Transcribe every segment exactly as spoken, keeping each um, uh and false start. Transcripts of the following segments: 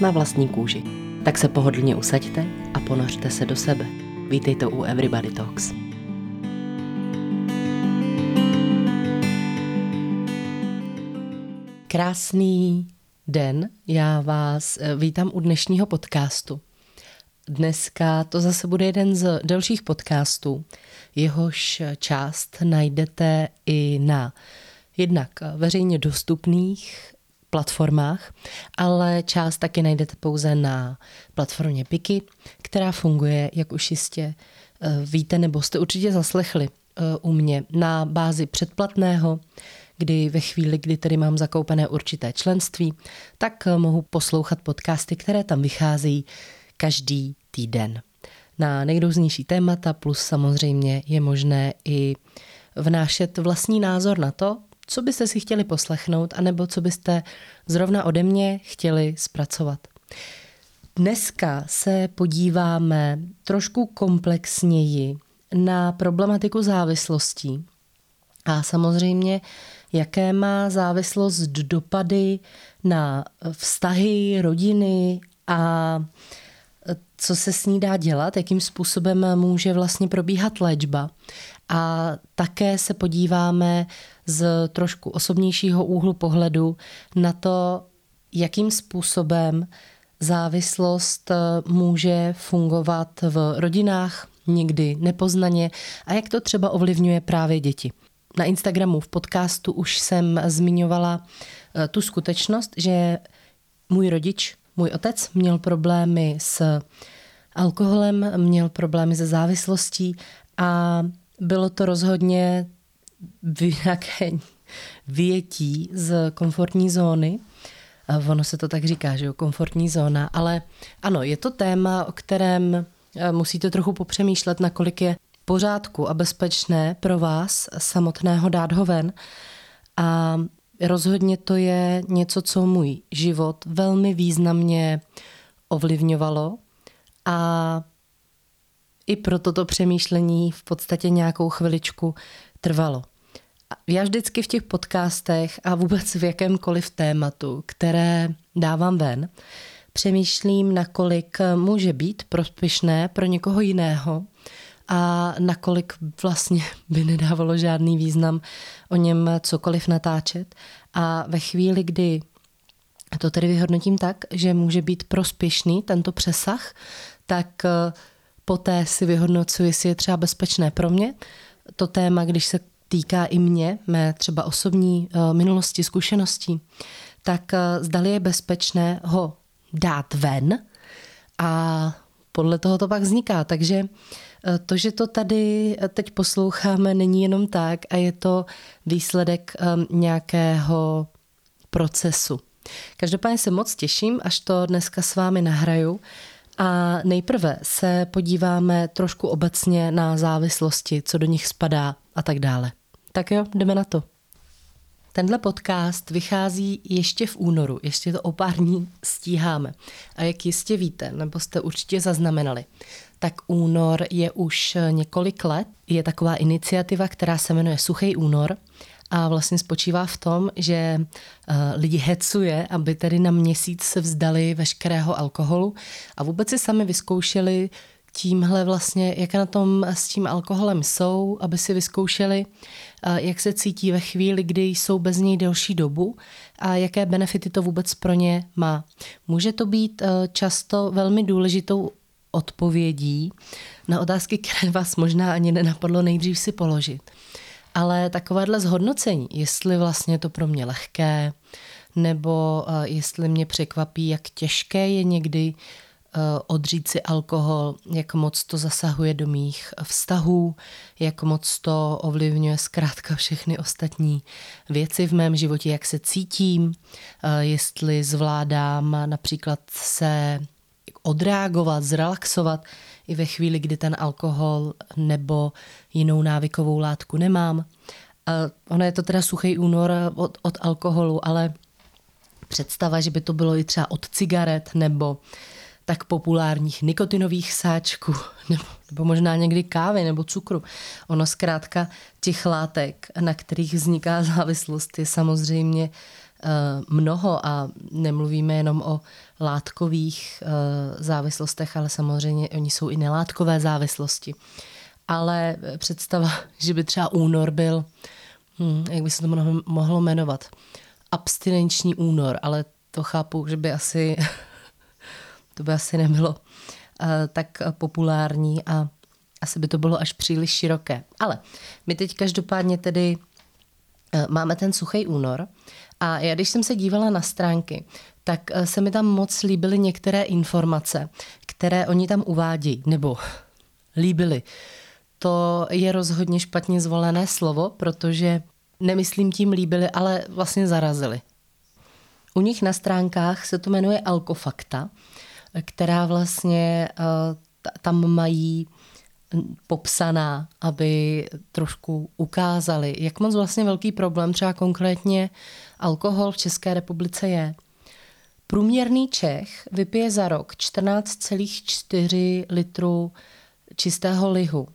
Na vlastní kůži. Tak se pohodlně usaďte a ponořte se do sebe. Vítejte u Everybody Talks. Krásný den, já vás vítám u dnešního podcastu. Dneska to zase bude jeden z delších podcastů. Jehož část najdete i na jednak veřejně dostupných platformách, ale část taky najdete pouze na platformě Piki, která funguje, jak už jistě víte, nebo jste určitě zaslechli u mě, na bázi předplatného, kdy ve chvíli, kdy tedy mám zakoupené určité členství, tak mohu poslouchat podcasty, které tam vycházejí každý týden. Na nejrůznější témata, plus samozřejmě je možné i vnášet vlastní názor na to, co byste si chtěli poslechnout, anebo co byste zrovna ode mě chtěli zpracovat. Dneska se podíváme trošku komplexněji na problematiku závislostí a samozřejmě, jaké má závislost dopady na vztahy, rodiny a co se s ní dá dělat, jakým způsobem může vlastně probíhat léčba. A také se podíváme z trošku osobnějšího úhlu pohledu na to, jakým způsobem závislost může fungovat v rodinách, někdy nepoznaně, a jak to třeba ovlivňuje právě děti. Na Instagramu v podcastu už jsem zmiňovala tu skutečnost, že můj rodič, můj otec měl problémy s alkoholem, měl problémy se závislostí a bylo to rozhodně nějaké vyjetí z komfortní zóny. Ono se to tak říká, že jo, komfortní zóna. Ale ano, je to téma, o kterém musíte trochu popřemýšlet, nakolik je v pořádku a bezpečné pro vás samotného dát ho ven. A rozhodně to je něco, co můj život velmi významně ovlivňovalo a i proto to přemýšlení v podstatě nějakou chviličku trvalo. Já vždycky v těch podcastech a vůbec v jakémkoliv tématu, které dávám ven, přemýšlím, nakolik může být prospěšné pro někoho jiného a nakolik vlastně by nedávalo žádný význam o něm cokoliv natáčet. A ve chvíli, kdy to tedy vyhodnotím tak, že může být prospěšný tento přesah, tak poté si vyhodnocuji, jestli je třeba bezpečné pro mě. To téma, když se týká i mě, mé třeba osobní minulosti, zkušeností, tak zdali je bezpečné ho dát ven a podle toho to pak vzniká. Takže to, že to tady teď posloucháme, není jenom tak a je to výsledek nějakého procesu. Každopádně se moc těším, až to dneska s vámi nahraju. A nejprve se podíváme trošku obecně na závislosti, co do nich spadá a tak dále. Tak jo, jdeme na to. Tenhle podcast vychází ještě v únoru, ještě to o pár dní stíháme. A jak jistě víte, nebo jste určitě zaznamenali, tak únor je už několik let. Je taková iniciativa, která se jmenuje Suchý únor a vlastně spočívá v tom, že lidi hecuje, aby tedy na měsíc se vzdali veškerého alkoholu a vůbec si sami vyzkoušeli tímhle vlastně, jak na tom s tím alkoholem jsou, aby si vyzkoušeli, jak se cítí ve chvíli, kdy jsou bez něj delší dobu a jaké benefity to vůbec pro ně má. Může to být často velmi důležitou odpovědí na otázky, které vás možná ani nenapadlo nejdřív si položit. Ale takovéhle zhodnocení, jestli vlastně je to pro mě lehké, nebo jestli mě překvapí, jak těžké je někdy odříct si alkohol, jak moc to zasahuje do mých vztahů, jak moc to ovlivňuje zkrátka všechny ostatní věci v mém životě, jak se cítím, jestli zvládám například se odreagovat, zrelaxovat i ve chvíli, kdy ten alkohol nebo jinou návykovou látku nemám. Ono je to teda suchý únor od, od alkoholu, ale představa, že by to bylo i třeba od cigaret nebo tak populárních nikotinových sáčků nebo, nebo možná někdy kávy nebo cukru. Ono zkrátka těch látek, na kterých vzniká závislost, je samozřejmě mnoho a nemluvíme jenom o látkových závislostech, ale samozřejmě oni jsou i nelátkové závislosti. Ale představa, že by třeba únor byl, hm, jak by se to mohlo jmenovat, abstinenční únor, ale to chápu, že by asi, to by asi nebylo tak populární a asi by to bylo až příliš široké. Ale my teď každopádně tedy máme ten suchý únor a já, když jsem se dívala na stránky, tak se mi tam moc líbily některé informace, které oni tam uvádí, nebo líbily. To je rozhodně špatně zvolené slovo, protože nemyslím tím líbily, ale vlastně zarazily. U nich na stránkách se to jmenuje Alkofacta, která vlastně tam mají popsaná, aby trošku ukázali, jak moc vlastně velký problém třeba konkrétně alkohol v České republice je. Průměrný Čech vypije za rok čtrnáct celá čtyři litru čistého lihu.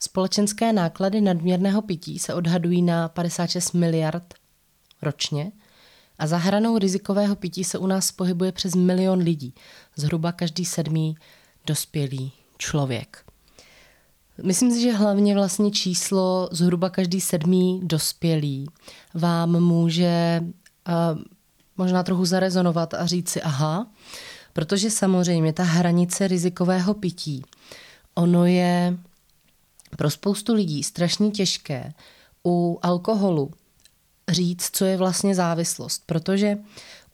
Společenské náklady nadměrného pití se odhadují na padesát šest miliard ročně a za hranou rizikového pití se u nás pohybuje přes milion lidí, zhruba každý sedmý dospělý člověk. Myslím si, že hlavně vlastně číslo zhruba každý sedmý dospělý vám může uh, možná trochu zarezonovat a říct si aha, protože samozřejmě ta hranice rizikového pití, ono je pro spoustu lidí strašně těžké u alkoholu říct, co je vlastně závislost, protože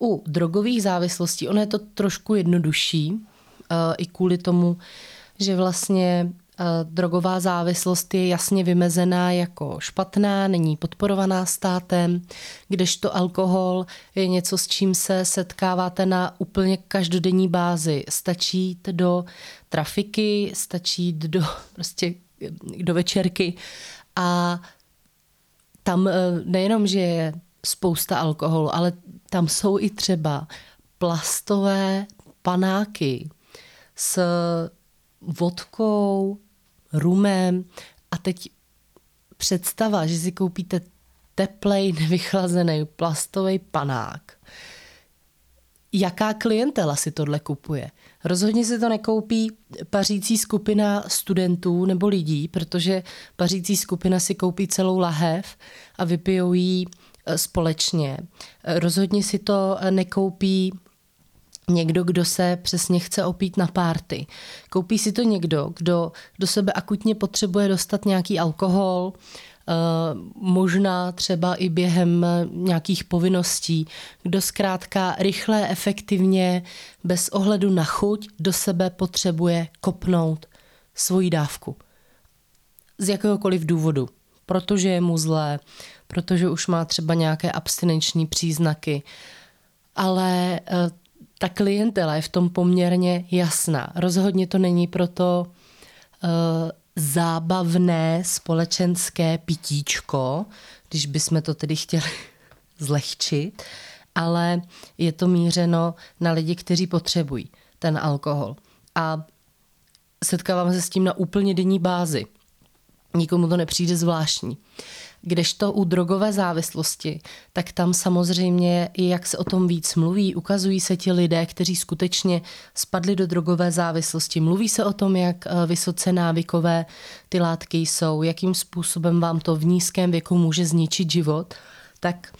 u drogových závislostí ono je to trošku jednodušší uh, i kvůli tomu, že vlastně drogová závislost je jasně vymezená jako špatná, není podporovaná státem, kdežto alkohol je něco, s čím se setkáváte na úplně každodenní bázi. Stačí jít do trafiky, stačí jít do, prostě, do večerky a tam nejenom, že je spousta alkoholu, ale tam jsou i třeba plastové panáky s vodkou, rumem a teď představa, že si koupíte teplej, nevychlazený plastový panák. Jaká klientela si tohle kupuje? Rozhodně si to nekoupí pařící skupina studentů nebo lidí, protože pařící skupina si koupí celou lahev a vypijou ji společně. Rozhodně si to nekoupí někdo, kdo se přesně chce opít na párty. Koupí si to někdo, kdo do sebe akutně potřebuje dostat nějaký alkohol, možná třeba i během nějakých povinností, kdo zkrátka rychle, efektivně, bez ohledu na chuť, do sebe potřebuje kopnout svoji dávku. Z jakéhokoliv důvodu. Protože je mu zlé, protože už má třeba nějaké abstinenční příznaky. Ale ta klientela je v tom poměrně jasná. Rozhodně to není proto uh, zábavné společenské pitíčko, když bychom to tedy chtěli zlehčit, ale je to mířeno na lidi, kteří potřebují ten alkohol. A setkáváme se s tím na úplně denní bázi. Nikomu to nepřijde zvláštní. Kdežto u drogové závislosti, tak tam samozřejmě, jak se o tom víc mluví, ukazují se ti lidé, kteří skutečně spadli do drogové závislosti. Mluví se o tom, jak vysoce návykové ty látky jsou, jakým způsobem vám to v nízkém věku může zničit život. Tak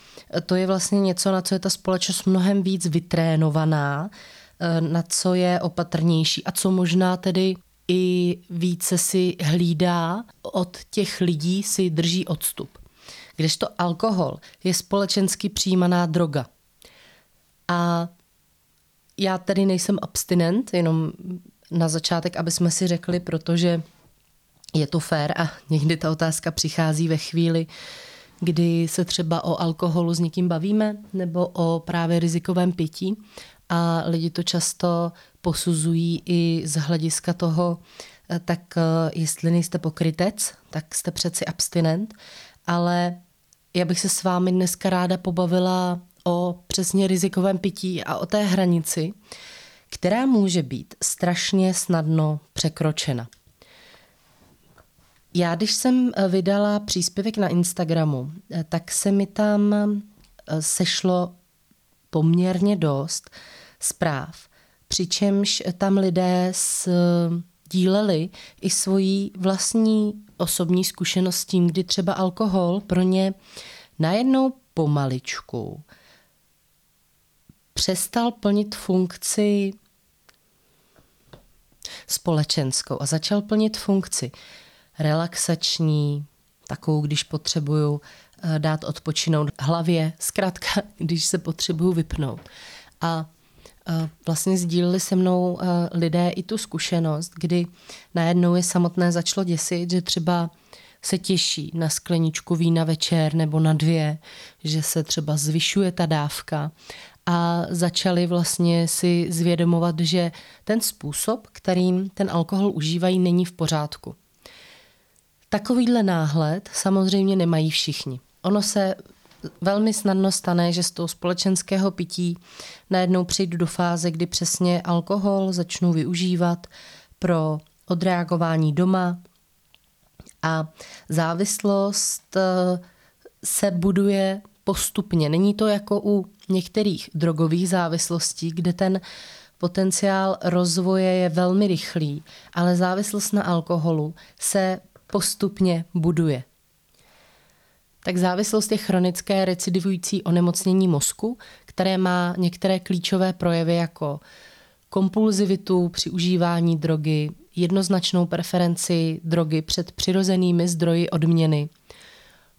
to je vlastně něco, na co je ta společnost mnohem víc vytrénovaná, na co je opatrnější a co možná tedy i více si hlídá, od těch lidí si drží odstup. Kdežto alkohol je společensky přijímaná droga. A já tady nejsem abstinent, jenom na začátek, aby jsme si řekli, protože je to fér a někdy ta otázka přichází ve chvíli, kdy se třeba o alkoholu s někým bavíme nebo o právě rizikovém pití a lidi to často posuzují i z hlediska toho, tak jestli nejste pokrytec, tak jste přeci abstinent, ale já bych se s vámi dneska ráda pobavila o přesně rizikovém pití a o té hranici, která může být strašně snadno překročena. Já, když jsem vydala příspěvek na Instagramu, tak se mi tam sešlo poměrně dost zpráv, přičemž tam lidé sdíleli i svoji vlastní osobní zkušenost s tím, kdy třeba alkohol pro ně najednou pomaličku přestal plnit funkci společenskou a začal plnit funkci relaxační, takovou, když potřebuju dát odpočinout hlavě, zkrátka, když se potřebuju vypnout. A vlastně sdíleli se mnou lidé i tu zkušenost, kdy najednou je samotné začalo děsit, že třeba se těší na skleničku vína večer nebo na dvě, že se třeba zvyšuje ta dávka a začali vlastně si zvědomovat, že ten způsob, kterým ten alkohol užívají, není v pořádku. Takovýhle náhled samozřejmě nemají všichni. Ono se velmi snadno stane, že z toho společenského pití najednou přijdu do fáze, kdy přesně alkohol začnu využívat pro odreagování doma a závislost se buduje postupně. Není to jako u některých drogových závislostí, kde ten potenciál rozvoje je velmi rychlý, ale závislost na alkoholu se postupně buduje. Tak závislost je chronické recidivující onemocnění mozku, které má některé klíčové projevy jako kompulzivitu při užívání drogy, jednoznačnou preferenci drogy před přirozenými zdroji odměny,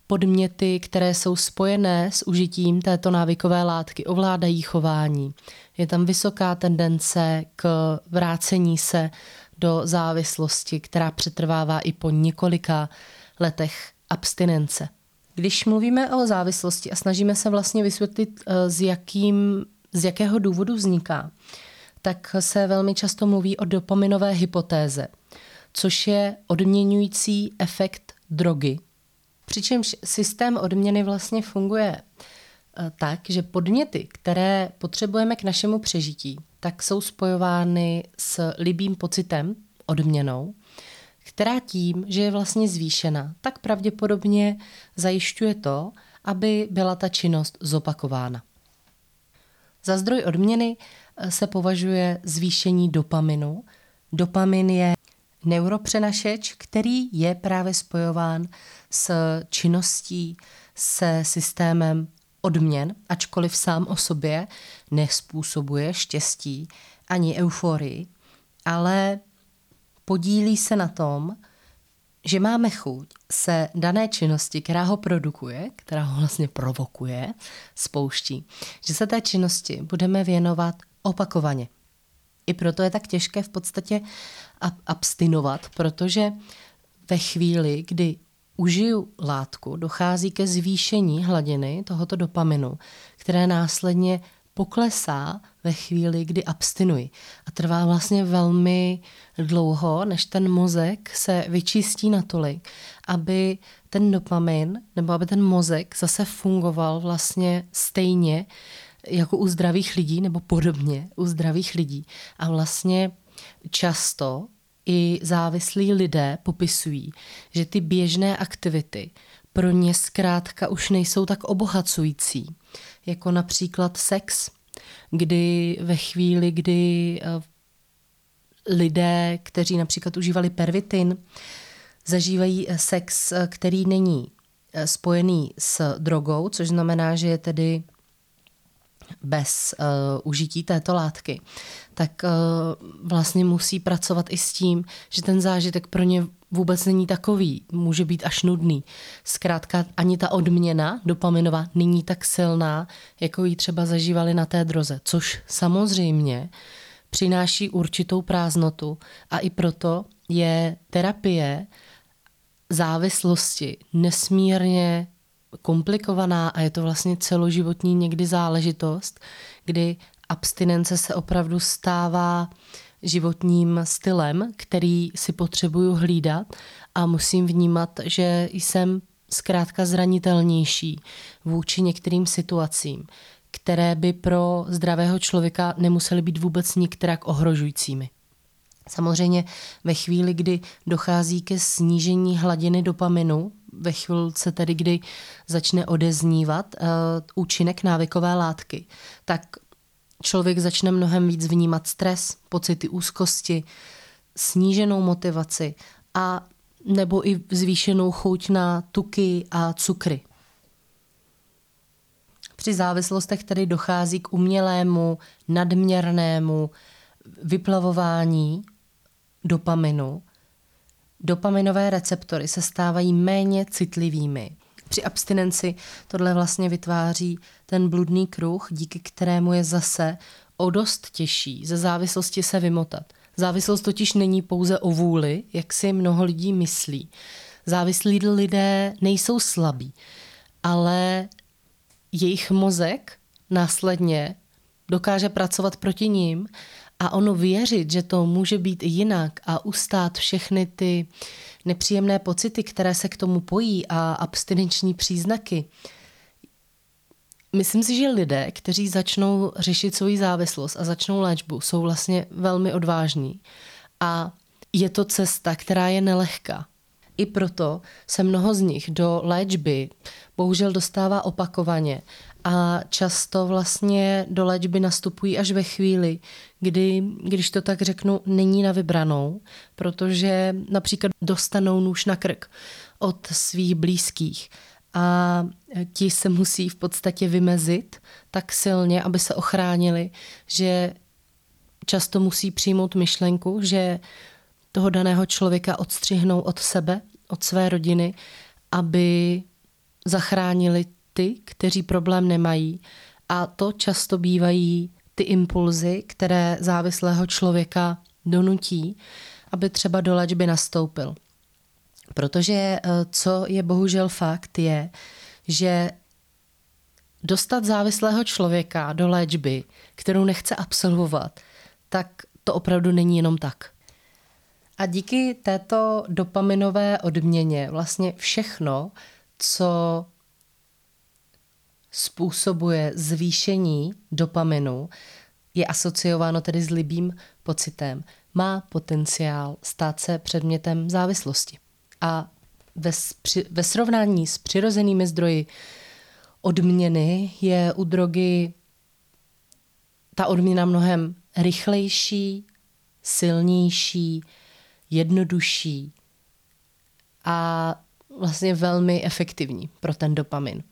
podměty, které jsou spojené s užitím této návykové látky, ovládají chování. Je tam vysoká tendence k vrácení se do závislosti, která přetrvává i po několika letech abstinence. Když mluvíme o závislosti a snažíme se vlastně vysvětlit, z, jakým, z jakého důvodu vzniká, tak se velmi často mluví o dopaminové hypotéze, což je odměňující efekt drogy. Přičemž systém odměny vlastně funguje tak, že podněty, které potřebujeme k našemu přežití, tak jsou spojovány s libým pocitem, odměnou, která tím, že je vlastně zvýšena, tak pravděpodobně zajišťuje to, aby byla ta činnost zopakována. Za zdroj odměny se považuje zvýšení dopaminu. Dopamin je neuropřenašeč, který je právě spojován s činností, se systémem odměn, ačkoliv sám o sobě nespůsobuje štěstí ani euforii, ale podílí se na tom, že máme chuť se dané činnosti, která ho produkuje, která ho vlastně provokuje, spouští, že se té činnosti budeme věnovat opakovaně. I proto je tak těžké v podstatě abstinovat, protože ve chvíli, kdy užiju látku, dochází ke zvýšení hladiny tohoto dopaminu, které následně poklesá ve chvíli, kdy abstinuji. A trvá vlastně velmi dlouho, než ten mozek se vyčistí natolik, aby ten dopamin, nebo aby ten mozek zase fungoval vlastně stejně jako u zdravých lidí, nebo podobně u zdravých lidí. A vlastně často i závislí lidé popisují, že ty běžné aktivity pro ně zkrátka už nejsou tak obohacující, jako například sex, kdy ve chvíli, kdy lidé, kteří například užívali pervitin, zažívají sex, který není spojený s drogou, což znamená, že je tedy bez uh, užití této látky, tak uh, vlastně musí pracovat i s tím, že ten zážitek pro ně vůbec není takový, může být až nudný. Zkrátka ani ta odměna dopaminová není tak silná, jako ji třeba zažívali na té droze, což samozřejmě přináší určitou prázdnotu a i proto je terapie závislosti nesmírně komplikovaná a je to vlastně celoživotní někdy záležitost, kdy abstinence se opravdu stává životním stylem, který si potřebuju hlídat a musím vnímat, že jsem zkrátka zranitelnější vůči některým situacím, které by pro zdravého člověka nemusely být vůbec nikterak ohrožujícími. Samozřejmě ve chvíli, kdy dochází ke snížení hladiny dopaminu, ve chvilce tedy, kdy začne odeznívat uh, účinek návykové látky, tak člověk začne mnohem víc vnímat stres, pocity úzkosti, sníženou motivaci a nebo i zvýšenou chuť na tuky a cukry. Při závislostech tedy dochází k umělému, nadměrnému vyplavování dopaminu. Dopaminové receptory se stávají méně citlivými. Při abstinenci tohle vlastně vytváří ten bludný kruh, díky kterému je zase o dost těžší ze závislosti se vymotat. Závislost totiž není pouze o vůli, jak si mnoho lidí myslí. Závislí lidé nejsou slabí, ale jejich mozek následně dokáže pracovat proti nim a ono věřit, že to může být jinak a ustát všechny ty nepříjemné pocity, které se k tomu pojí a abstinenční příznaky. Myslím si, že lidé, kteří začnou řešit svoji závislost a začnou léčbu, jsou vlastně velmi odvážní. A je to cesta, která je nelehká. I proto se mnoho z nich do léčby bohužel dostává opakovaně a často vlastně do léčby nastupují až ve chvíli, kdy, když to tak řeknu, není na vybranou, protože například dostanou nůž na krk od svých blízkých a ti se musí v podstatě vymezit tak silně, aby se ochránili, že často musí přijmout myšlenku, že toho daného člověka odstřihnou od sebe, od své rodiny, aby zachránili ty, kteří problém nemají. A to často bývají ty impulzy, které závislého člověka donutí, aby třeba do léčby nastoupil. Protože co je bohužel fakt, je, že dostat závislého člověka do léčby, kterou nechce absolvovat, tak to opravdu není jenom tak. A díky této dopaminové odměně vlastně všechno, co způsobuje zvýšení dopaminu, je asociováno tedy s libým pocitem, má potenciál stát se předmětem závislosti. A ve, ve srovnání s přirozenými zdroji odměny je u drogy ta odměna mnohem rychlejší, silnější, jednodušší a vlastně velmi efektivní pro ten dopamin.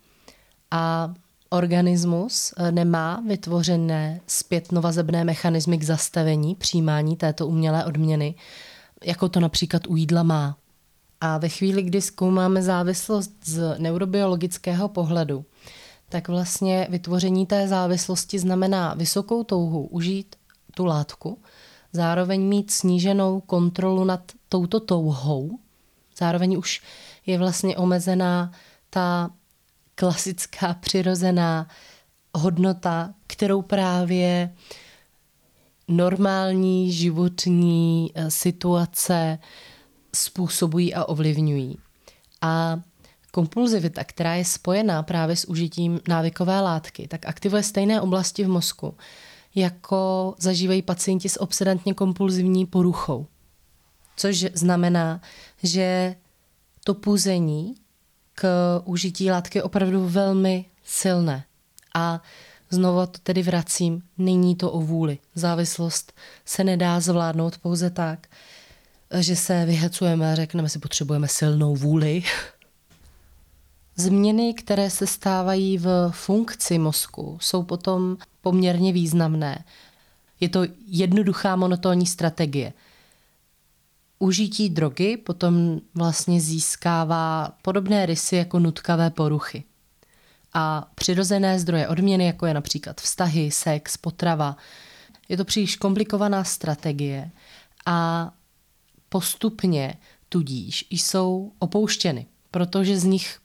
A organismus nemá vytvořené zpětnovazebné mechanismy k zastavení přijímání této umělé odměny, jako to například u jídla má. A ve chvíli, kdy zkoumáme závislost z neurobiologického pohledu, tak vlastně vytvoření té závislosti znamená vysokou touhu užít tu látku, zároveň mít sníženou kontrolu nad touto touhou. Zároveň už je vlastně omezená ta klasická přirozená hodnota, kterou právě normální životní situace způsobují a ovlivňují. A kompulzivita, která je spojená právě s užitím návykové látky, tak aktivuje stejné oblasti v mozku, jako zažívají pacienti s obsedantně kompulzivní poruchou. Což znamená, že to puzení k užití látky je opravdu velmi silné. A znovu to tedy vracím, není to o vůli. Závislost se nedá zvládnout pouze tak, že se vyhecujeme a řekneme si, potřebujeme silnou vůli. Změny, které se stávají v funkci mozku, jsou potom poměrně významné. Je to jednoduchá monotónní strategie. užití drogy potom vlastně získává podobné rysy jako nutkavé poruchy. A přirozené zdroje odměny, jako je například vztahy, sex, potrava, je to příliš komplikovaná strategie a postupně tudíž jsou opouštěny, protože z nich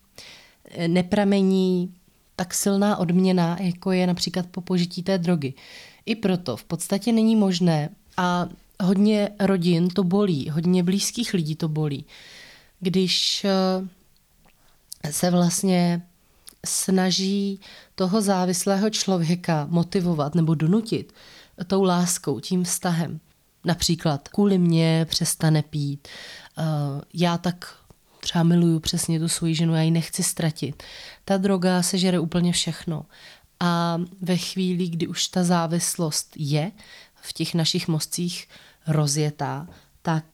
nepramení tak silná odměna, jako je například po požití té drogy. I proto v podstatě není možné a hodně rodin to bolí, hodně blízkých lidí to bolí, když se vlastně snaží toho závislého člověka motivovat nebo donutit tou láskou, tím vztahem. Například kvůli mně přestane pít, já tak třeba miluju přesně tu svoji ženu, já ji nechci ztratit. Ta droga sežere úplně všechno. A ve chvíli, kdy už ta závislost je v těch našich mozcích rozjetá, tak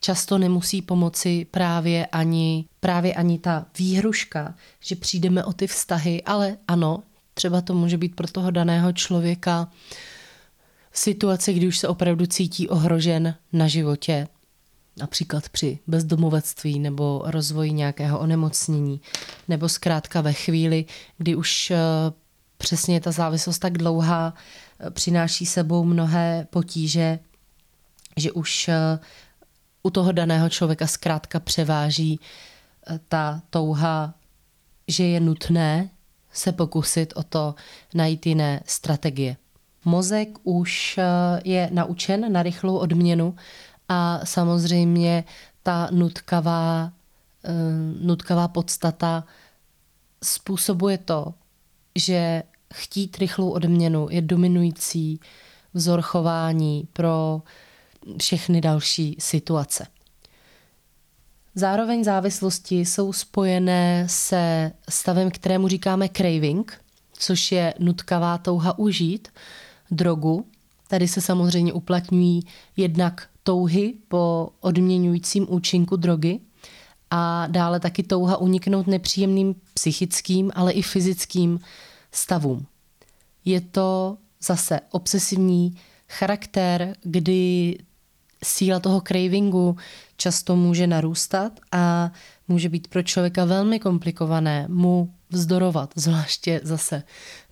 často nemusí pomoci právě ani, právě ani ta výhruška, že přijdeme o ty vztahy, ale ano, třeba to může být pro toho daného člověka situace, kdy už se opravdu cítí ohrožen na životě, například při bezdomovectví nebo rozvoji nějakého onemocnění, nebo zkrátka ve chvíli, kdy už přesně ta závislost tak dlouhá přináší sebou mnohé potíže, že už u toho daného člověka zkrátka převáží ta touha, že je nutné se pokusit o to najít jiné strategie. Mozek už je naučen na rychlou odměnu a samozřejmě ta nutkavá, nutkavá podstata způsobuje to, že chtít rychlou odměnu je dominující vzor chování pro všechny další situace. Zároveň závislosti jsou spojené se stavem, kterému říkáme craving, což je nutkavá touha užít drogu. Tady se samozřejmě uplatňují jednak touhy po odměňujícím účinku drogy a dále taky touha uniknout nepříjemným psychickým, ale i fyzickým stavům. Je to zase obsesivní charakter, kdy síla toho cravingu často může narůstat a může být pro člověka velmi komplikované mu vzdorovat, zvláště zase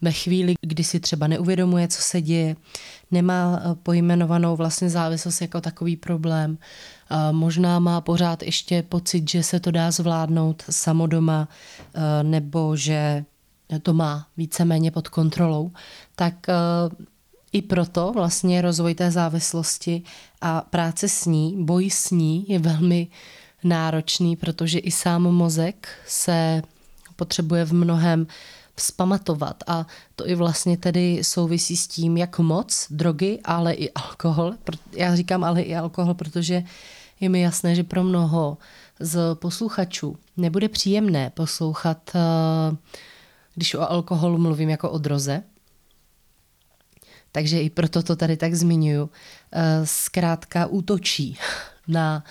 ve chvíli, kdy si třeba neuvědomuje, co se děje, nemá pojmenovanou vlastně závislost jako takový problém, možná má pořád ještě pocit, že se to dá zvládnout samo doma, nebo že to má víceméně pod kontrolou, tak i proto vlastně rozvoj té závislosti a práce s ní, boj s ní je velmi náročný, protože i sám mozek se potřebuje v mnohem vzpamatovat a to i vlastně tedy souvisí s tím, jak moc drogy, ale i alkohol, já říkám ale i alkohol, protože je mi jasné, že pro mnoho z posluchačů nebude příjemné poslouchat, když o alkoholu mluvím jako o droze, takže i proto to tady tak zmiňuju, zkrátka útočí na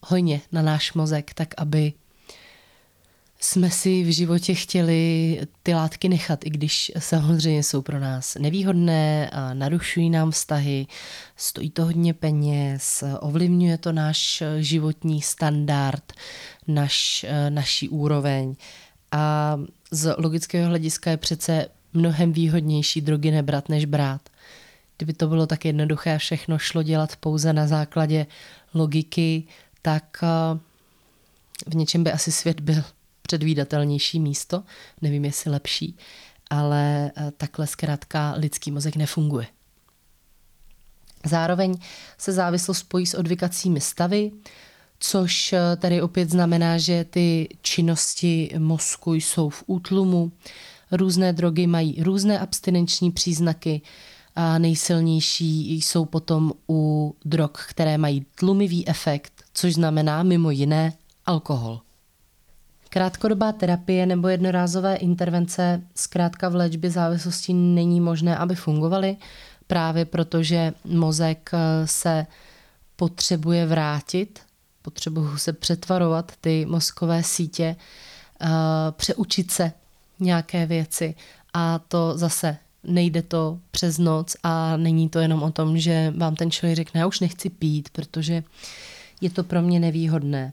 hojně na náš mozek, tak aby jsme si v životě chtěli ty látky nechat, i když samozřejmě jsou pro nás nevýhodné, a narušují nám vztahy, stojí to hodně peněz, ovlivňuje to náš životní standard, naš, naší úroveň. A z logického hlediska je přece mnohem výhodnější drogy nebrat než brát. Kdyby to bylo tak jednoduché a všechno šlo dělat pouze na základě logiky, tak v něčem by asi svět byl předvídatelnější místo, nevím, jestli lepší, ale takhle zkrátka lidský mozek nefunguje. Zároveň se závislost spojí s odvykacími stavy, což tady opět znamená, že ty činnosti mozku jsou v útlumu. Různé drogy mají různé abstinenční příznaky a nejsilnější jsou potom u drog, které mají tlumivý efekt, což znamená mimo jiné alkohol. Krátkodobá terapie nebo jednorázové intervence zkrátka v léčbě závislosti není možné, aby fungovaly, právě protože mozek se potřebuje vrátit, potřebuje se přetvarovat ty mozkové sítě, přeučit se nějaké věci a to zase nejde to přes noc a není to jenom o tom, že vám ten člověk řekne, já už nechci pít, protože je to pro mě nevýhodné.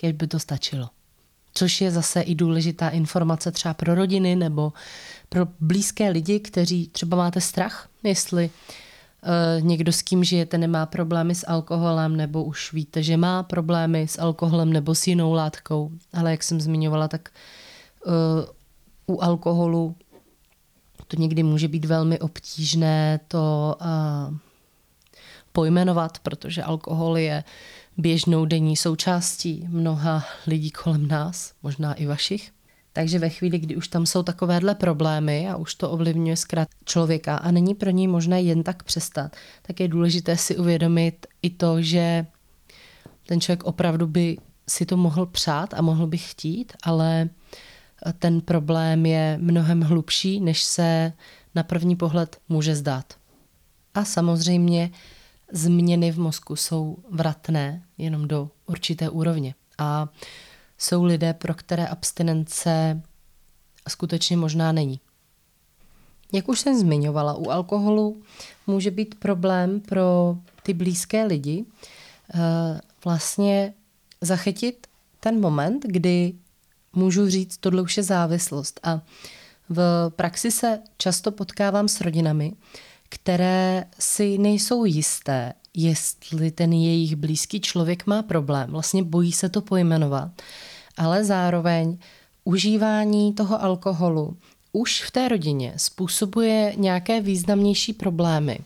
Když by to stačilo. Což je zase i důležitá informace třeba pro rodiny nebo pro blízké lidi, kteří třeba máte strach, jestli uh, někdo, s kým žijete, nemá problémy s alkoholem, nebo už víte, že má problémy s alkoholem nebo s jinou látkou. Ale jak jsem zmiňovala, tak uh, u alkoholu to někdy může být velmi obtížné to uh, pojmenovat, protože alkohol je běžnou denní součástí mnoha lidí kolem nás, možná i vašich. Takže ve chvíli, kdy už tam jsou takovéhle problémy a už to ovlivňuje zkrat člověka a není pro něj možné jen tak přestat, tak je důležité si uvědomit i to, že ten člověk opravdu by si to mohl přát a mohl by chtít, ale ten problém je mnohem hlubší, než se na první pohled může zdát. A samozřejmě změny v mozku jsou vratné jenom do určité úrovně. A jsou lidé, pro které abstinence skutečně možná není. Jak už jsem zmiňovala, u alkoholu může být problém pro ty blízké lidi vlastně zachytit ten moment, kdy můžu říct, tohle už je závislost. A v praxi se často potkávám s rodinami, které si nejsou jisté, jestli ten jejich blízký člověk má problém. Vlastně bojí se to pojmenovat. Ale zároveň užívání toho alkoholu už v té rodině způsobuje nějaké významnější problémy.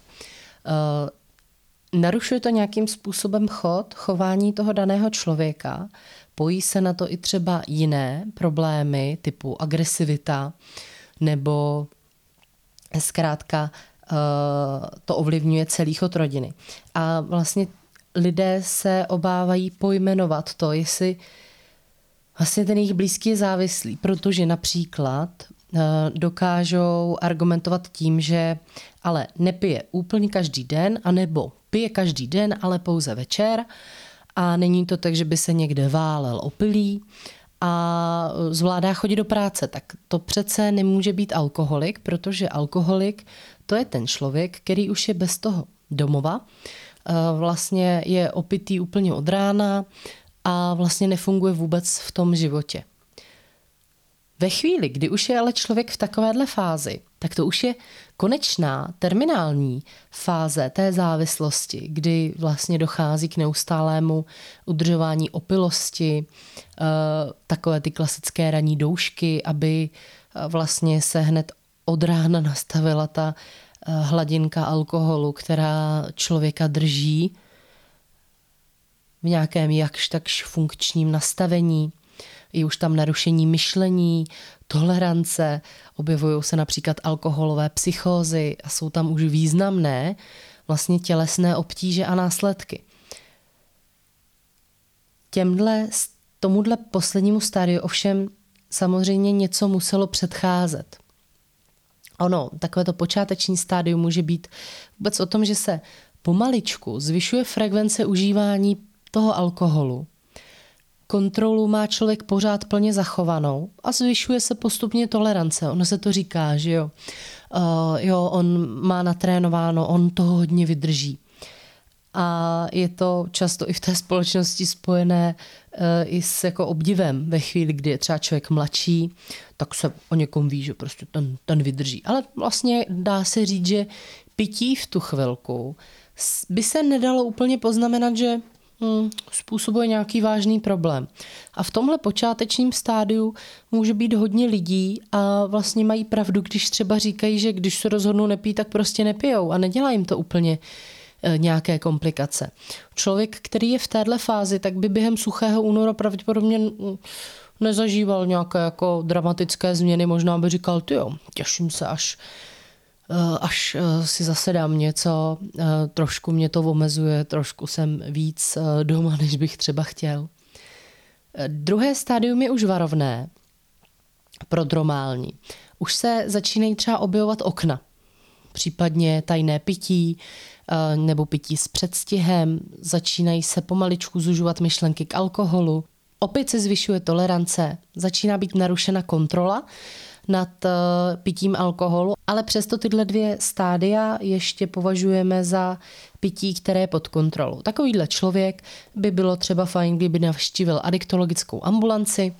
Narušuje to nějakým způsobem chod, chování toho daného člověka. Bojí se na to i třeba jiné problémy typu agresivita nebo zkrátka to ovlivňuje celý chod rodiny. A vlastně lidé se obávají pojmenovat to, jestli vlastně ten jejich blízký je závislý, protože například dokážou argumentovat tím, že ale nepije úplně každý den, anebo pije každý den, ale pouze večer a není to tak, že by se někde válel opilý a zvládá chodit do práce, tak to přece nemůže být alkoholik, protože alkoholik to je ten člověk, který už je bez toho domova, vlastně je opitý úplně od rána a vlastně nefunguje vůbec v tom životě. Ve chvíli, kdy už je ale člověk v takovéhle fázi, tak to už je konečná, terminální fáze té závislosti, kdy vlastně dochází k neustálému udržování opilosti, takové ty klasické ranní doušky, aby vlastně se hned od rána nastavila ta hladinka alkoholu, která člověka drží v nějakém jakž takž funkčním nastavení. Je už tam narušení myšlení, tolerance, objevují se například alkoholové psychózy a jsou tam už významné vlastně tělesné obtíže a následky. Těmhle, tomuhle poslednímu stádiu ovšem samozřejmě něco muselo předcházet. Ono, takové to počáteční stádium může být vůbec o tom, že se pomaličku zvyšuje frekvence užívání toho alkoholu. Kontrolu má člověk pořád plně zachovanou a zvyšuje se postupně tolerance. Ono se to říká, že jo, uh, jo, on má natrénováno, on toho hodně vydrží. A je to často i v té společnosti spojené uh, i s jako obdivem. Ve chvíli, kdy je třeba člověk mladší, tak se o někom ví, že prostě ten, ten vydrží. Ale vlastně dá se říct, že pití v tu chvilku by se nedalo úplně poznamenat, že Hmm, způsobuje nějaký vážný problém. A v tomhle počátečním stádiu může být hodně lidí a vlastně mají pravdu, když třeba říkají, že když se rozhodnou nepít, tak prostě nepijou a nedělá jim to úplně e, nějaké komplikace. Člověk, který je v téhle fázi, tak by během suchého února pravděpodobně nezažíval nějaké jako dramatické změny, možná by říkal, tyjo, těším se, až až si zase dám něco, trošku mě to omezuje, trošku jsem víc doma, než bych třeba chtěl. Druhé stádium je už varovné, prodromální. Už se začínají třeba objevovat okna, případně tajné pití nebo pití s předstihem, začínají se pomaličku zužovat myšlenky k alkoholu, Opět se zvyšuje tolerance, začíná být narušena kontrola nad pitím alkoholu, ale přesto tyhle dvě stádia ještě považujeme za pití, které je pod kontrolou. Takovýhle člověk by bylo třeba fajn, kdyby navštívil adiktologickou ambulanci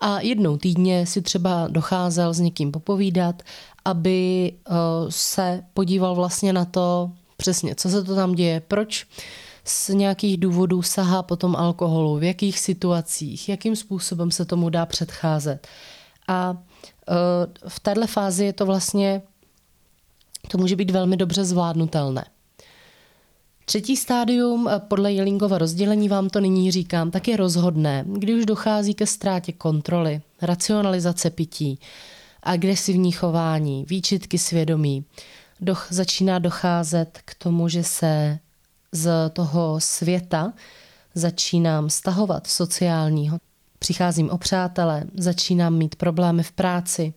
a jednou týdně si třeba docházel s někým popovídat, aby se podíval vlastně na to přesně, co se to tam děje, proč z nějakých důvodů sahá po tom alkoholu, v jakých situacích, jakým způsobem se tomu dá předcházet. A v téhle fázi je to vlastně, to může být velmi dobře zvládnutelné. Třetí stádium, podle Jelinkova rozdělení vám to nyní říkám, tak je rozhodné, kdy už dochází ke ztrátě kontroly, racionalizace pití, agresivní chování, výčitky svědomí. Doch, začíná docházet k tomu, že se z toho světa začínám stahovat sociálního. Přicházím o přátele, začínám mít problémy v práci,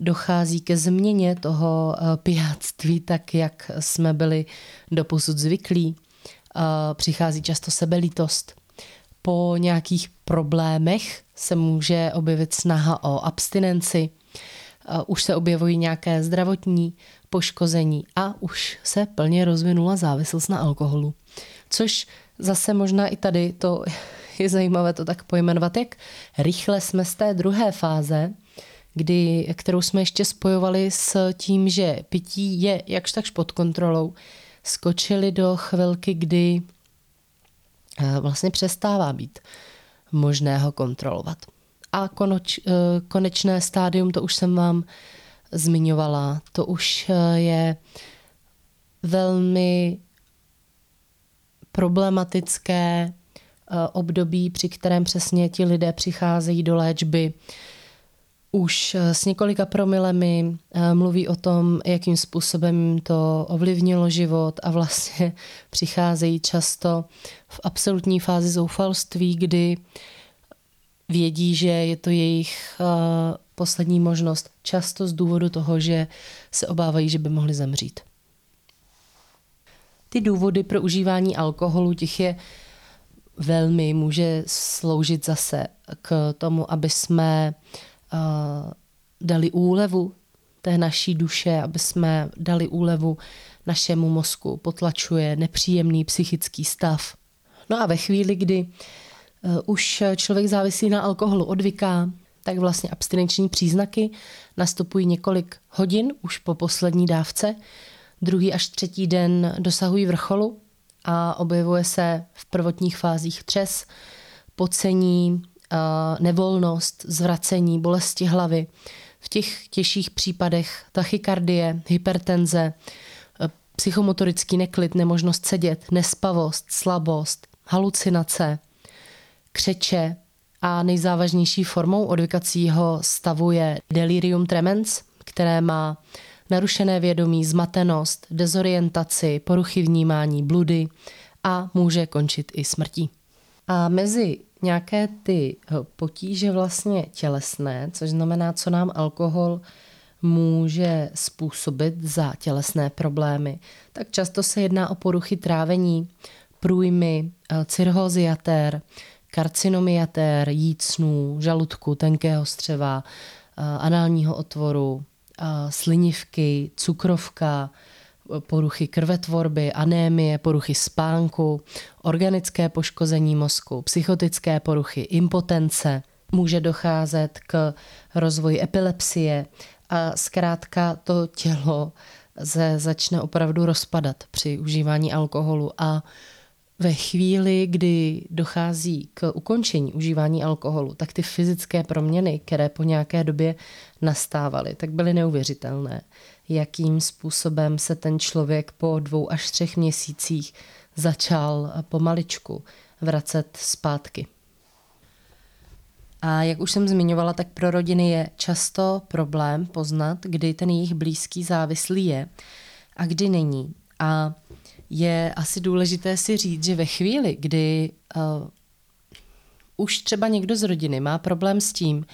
dochází ke změně toho pijáctví, tak jak jsme byli doposud zvyklí. Přichází často sebelítost. Po nějakých problémech se může objevit snaha o abstinenci, už se objevují nějaké zdravotní poškození a už se plně rozvinula závislost na alkoholu. Což zase možná i tady to je zajímavé to tak pojmenovat, jak rychle jsme z té druhé fáze, kdy, kterou jsme ještě spojovali s tím, že pití je jakž takž pod kontrolou, skočili do chvilky, kdy vlastně přestává být možné ho kontrolovat. A konoč, konečné stádium, to už jsem vám zmiňovala, to už je velmi problematické období, při kterém přesně ti lidé přicházejí do léčby. Už s několika promilemi mluví o tom, jakým způsobem to ovlivnilo život a vlastně přicházejí často v absolutní fázi zoufalství, kdy vědí, že je to jejich poslední možnost, často z důvodu toho, že se obávají, že by mohli zemřít. Ty důvody pro užívání alkoholu, těch je velmi, může sloužit zase k tomu, aby jsme uh, dali úlevu té naší duše, aby jsme dali úlevu našemu mozku, potlačuje nepříjemný psychický stav. No a ve chvíli, kdy uh, už člověk závisí na alkoholu, odvyká, tak vlastně abstinenční příznaky nastupují několik hodin už po poslední dávce, druhý až třetí den dosahují vrcholu a objevuje se v prvotních fázích třes, pocení, nevolnost, zvracení, bolesti hlavy. V těch těžších případech tachykardie, hypertenze, psychomotorický neklid, nemožnost sedět, nespavost, slabost, halucinace, křeče a nejzávažnější formou odvykacího stavu je delirium tremens, které má narušené vědomí, zmatenost, dezorientaci, poruchy vnímání, bludy a může končit i smrtí. A mezi nějaké ty potíže vlastně tělesné, což znamená, co nám alkohol může způsobit za tělesné problémy, tak často se jedná o poruchy trávení, průjmy, cirhózy jater, karcinomy jater, jícnů, žaludku, tenkého střeva, análního otvoru, slinivky, cukrovka, poruchy krvetvorby, anémie, poruchy spánku, organické poškození mozku, psychotické poruchy, impotence. Může docházet k rozvoji epilepsie a zkrátka to tělo se začne opravdu rozpadat při užívání alkoholu a ve chvíli, kdy dochází k ukončení užívání alkoholu, tak ty fyzické proměny, které po nějaké době nastávaly, tak byly neuvěřitelné. Jakým způsobem se ten člověk po dvou až třech měsících začal pomaličku vracet zpátky. A jak už jsem zmiňovala, tak pro rodiny je často problém poznat, kdy ten jejich blízký závislý je a kdy není. A je asi důležité si říct, že ve chvíli, kdy uh, už třeba někdo z rodiny má problém s tím,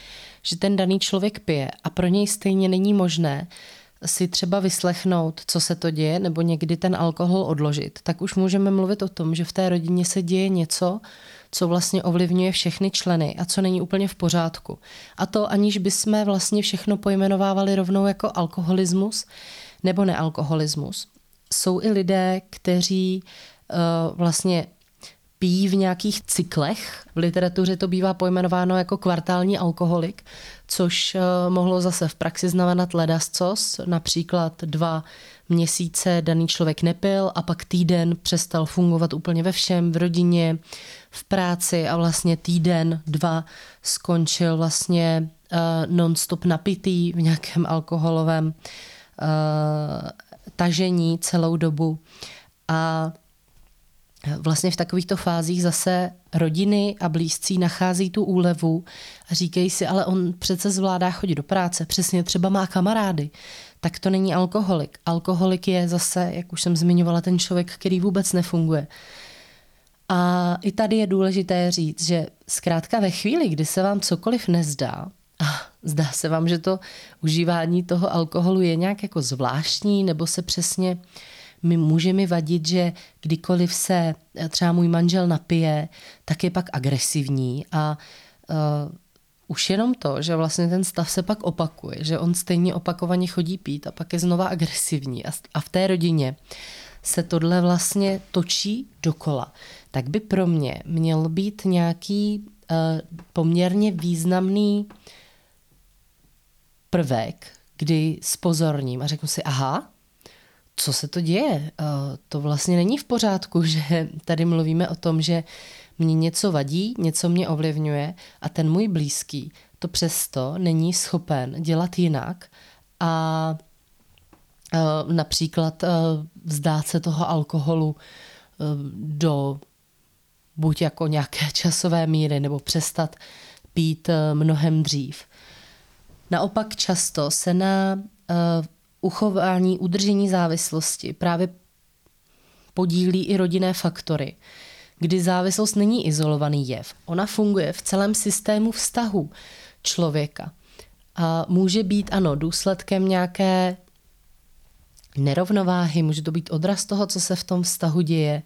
že ten daný člověk pije a pro něj stejně není možné si třeba vyslechnout, co se to děje, nebo někdy ten alkohol odložit, tak už můžeme mluvit o tom, že v té rodině se děje něco, co vlastně ovlivňuje všechny členy a co není úplně v pořádku. A to aniž bychom vlastně všechno pojmenovávali rovnou jako alkoholismus nebo nealkoholismus. Jsou i lidé, kteří uh, vlastně pijí v nějakých cyklech. V literatuře to bývá pojmenováno jako kvartální alkoholik, což mohlo zase v praxi znamenat ledascos, například dva měsíce daný člověk nepil a pak týden přestal fungovat úplně ve všem, v rodině, v práci a vlastně týden, dva skončil vlastně non-stop napitý v nějakém alkoholovém tažení celou dobu. A vlastně v takovýchto fázích zase rodiny a blízcí nachází tu úlevu a říkají si, ale on přece zvládá chodit do práce, přesně třeba má kamarády, tak to není alkoholik. Alkoholik je zase, jak už jsem zmiňovala, ten člověk, který vůbec nefunguje. A i tady je důležité říct, že zkrátka ve chvíli, kdy se vám cokoliv nezdá, a zdá se vám, že to užívání toho alkoholu je nějak jako zvláštní, nebo se přesně... My může mi vadit, že kdykoliv se třeba můj manžel napije, tak je pak agresivní a uh, už jenom to, že vlastně ten stav se pak opakuje, že on stejně opakovaně chodí pít a pak je znova agresivní a, a v té rodině se tohle vlastně točí dokola, tak by pro mě měl být nějaký uh, poměrně významný prvek, kdy zpozorním a řeknu si, aha, co se to děje? To vlastně není v pořádku, že tady mluvíme o tom, že mě něco vadí, něco mě ovlivňuje a ten můj blízký to přesto není schopen dělat jinak a například vzdát se toho alkoholu do buď jako nějaké časové míry nebo přestat pít mnohem dřív. Naopak často se na uchování, udržení závislosti právě podílí i rodinné faktory, kdy závislost není izolovaný jev. Ona funguje v celém systému vztahu člověka. A může být, ano, důsledkem nějaké nerovnováhy, může to být odraz toho, co se v tom vztahu děje,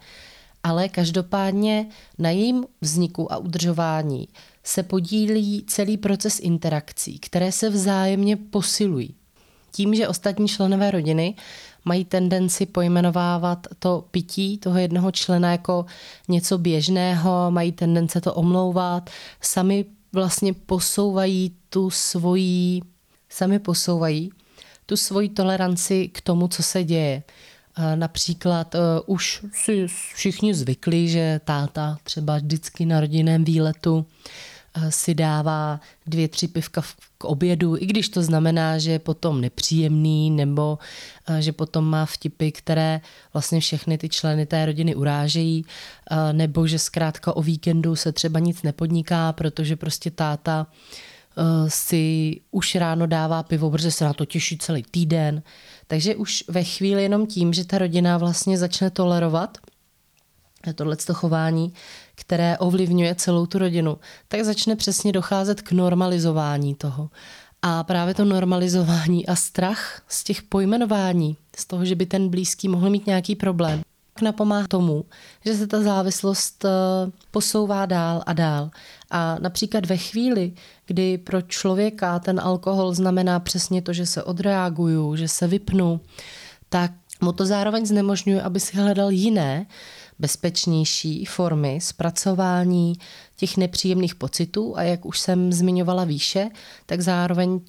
ale každopádně na jejím vzniku a udržování se podílí celý proces interakcí, které se vzájemně posilují. Tím, že ostatní členové rodiny mají tendenci pojmenovávat to pití toho jednoho člena jako něco běžného, mají tendence to omlouvat, sami vlastně posouvají tu svoji, sami posouvají tu svoji toleranci k tomu, co se děje. Například uh, už si všichni zvykli, že táta třeba vždycky na rodinném výletu si dává dvě, tři pivka k obědu, i když to znamená, že je potom nepříjemný nebo že potom má vtipy, které vlastně všechny ty členy té rodiny urážejí, nebo že zkrátka o víkendu se třeba nic nepodniká, protože prostě táta si už ráno dává pivo, protože se na to těší celý týden. Takže už ve chvíli jenom tím, že ta rodina vlastně začne tolerovat tohleto chování, které ovlivňuje celou tu rodinu, tak začne přesně docházet k normalizování toho. A právě to normalizování a strach z těch pojmenování, z toho, že by ten blízký mohl mít nějaký problém, tak napomáhá tomu, že se ta závislost posouvá dál a dál. A například ve chvíli, kdy pro člověka ten alkohol znamená přesně to, že se odreaguju, že se vypnu, tak mu to zároveň znemožňuje, aby si hledal jiné, bezpečnější formy zpracování těch nepříjemných pocitů a jak už jsem zmiňovala výše, tak zároveň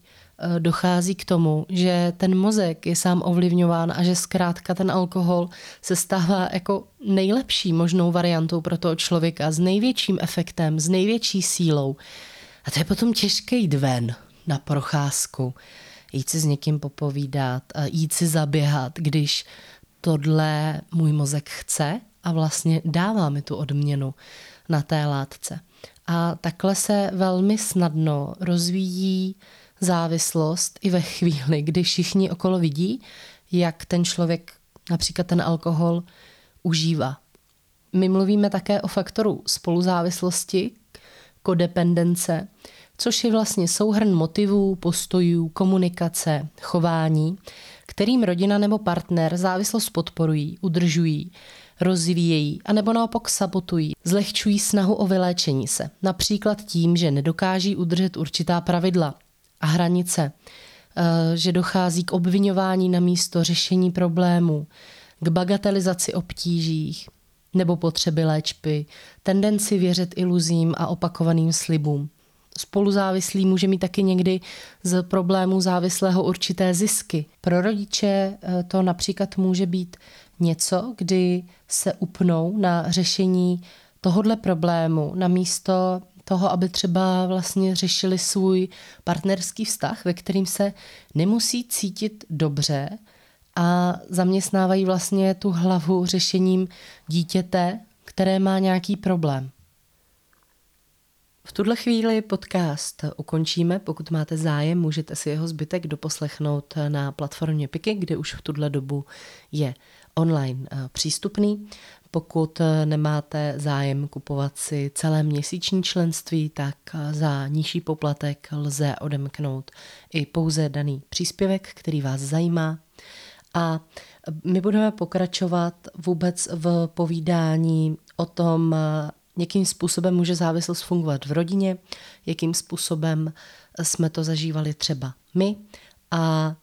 dochází k tomu, že ten mozek je sám ovlivňován a že zkrátka ten alkohol se stává jako nejlepší možnou variantou pro toho člověka s největším efektem, s největší sílou. A to je potom těžké jít ven na procházku, jít si s někým popovídat, jít si zaběhat, když tohle můj mozek chce a vlastně dává mi tu odměnu na té látce. A takhle se velmi snadno rozvíjí závislost i ve chvíli, kdy všichni okolo vidí, jak ten člověk například ten alkohol užívá. My mluvíme také o faktoru spoluzávislosti, kodependence, což je vlastně souhrn motivů, postojů, komunikace, chování, kterým rodina nebo partner závislost podporují, udržují, rozvíjejí a nebo naopak sabotují, zlehčují snahu o vyléčení se, například tím, že nedokáží udržet určitá pravidla a hranice, že dochází k obviňování na místo řešení problémů, k bagatelizaci obtížích nebo potřeby léčby, tendenci věřit iluzím a opakovaným slibům. Spoluzávislý může mít taky někdy z problému závislého určité zisky. Pro rodiče to například může být něco, kdy se upnou na řešení tohodle problému namísto toho, aby třeba vlastně řešili svůj partnerský vztah, ve kterým se nemusí cítit dobře a zaměstnávají vlastně tu hlavu řešením dítěte, které má nějaký problém. V tuhle chvíli podcast ukončíme. Pokud máte zájem, můžete si jeho zbytek doposlechnout na platformě Piki, kde už v tuhle dobu je online přístupný. Pokud nemáte zájem kupovat si celé měsíční členství, tak za nižší poplatek lze odemknout i pouze daný příspěvek, který vás zajímá. A my budeme pokračovat vůbec v povídání o tom, jakým způsobem může závislost fungovat v rodině, jakým způsobem jsme to zažívali třeba my a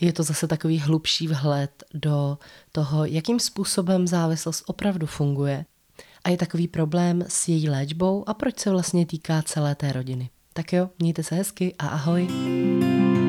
je to zase takový hlubší vhled do toho, jakým způsobem závislost opravdu funguje a je takový problém s její léčbou a proč se vlastně týká celé té rodiny. Tak jo, mějte se hezky a ahoj.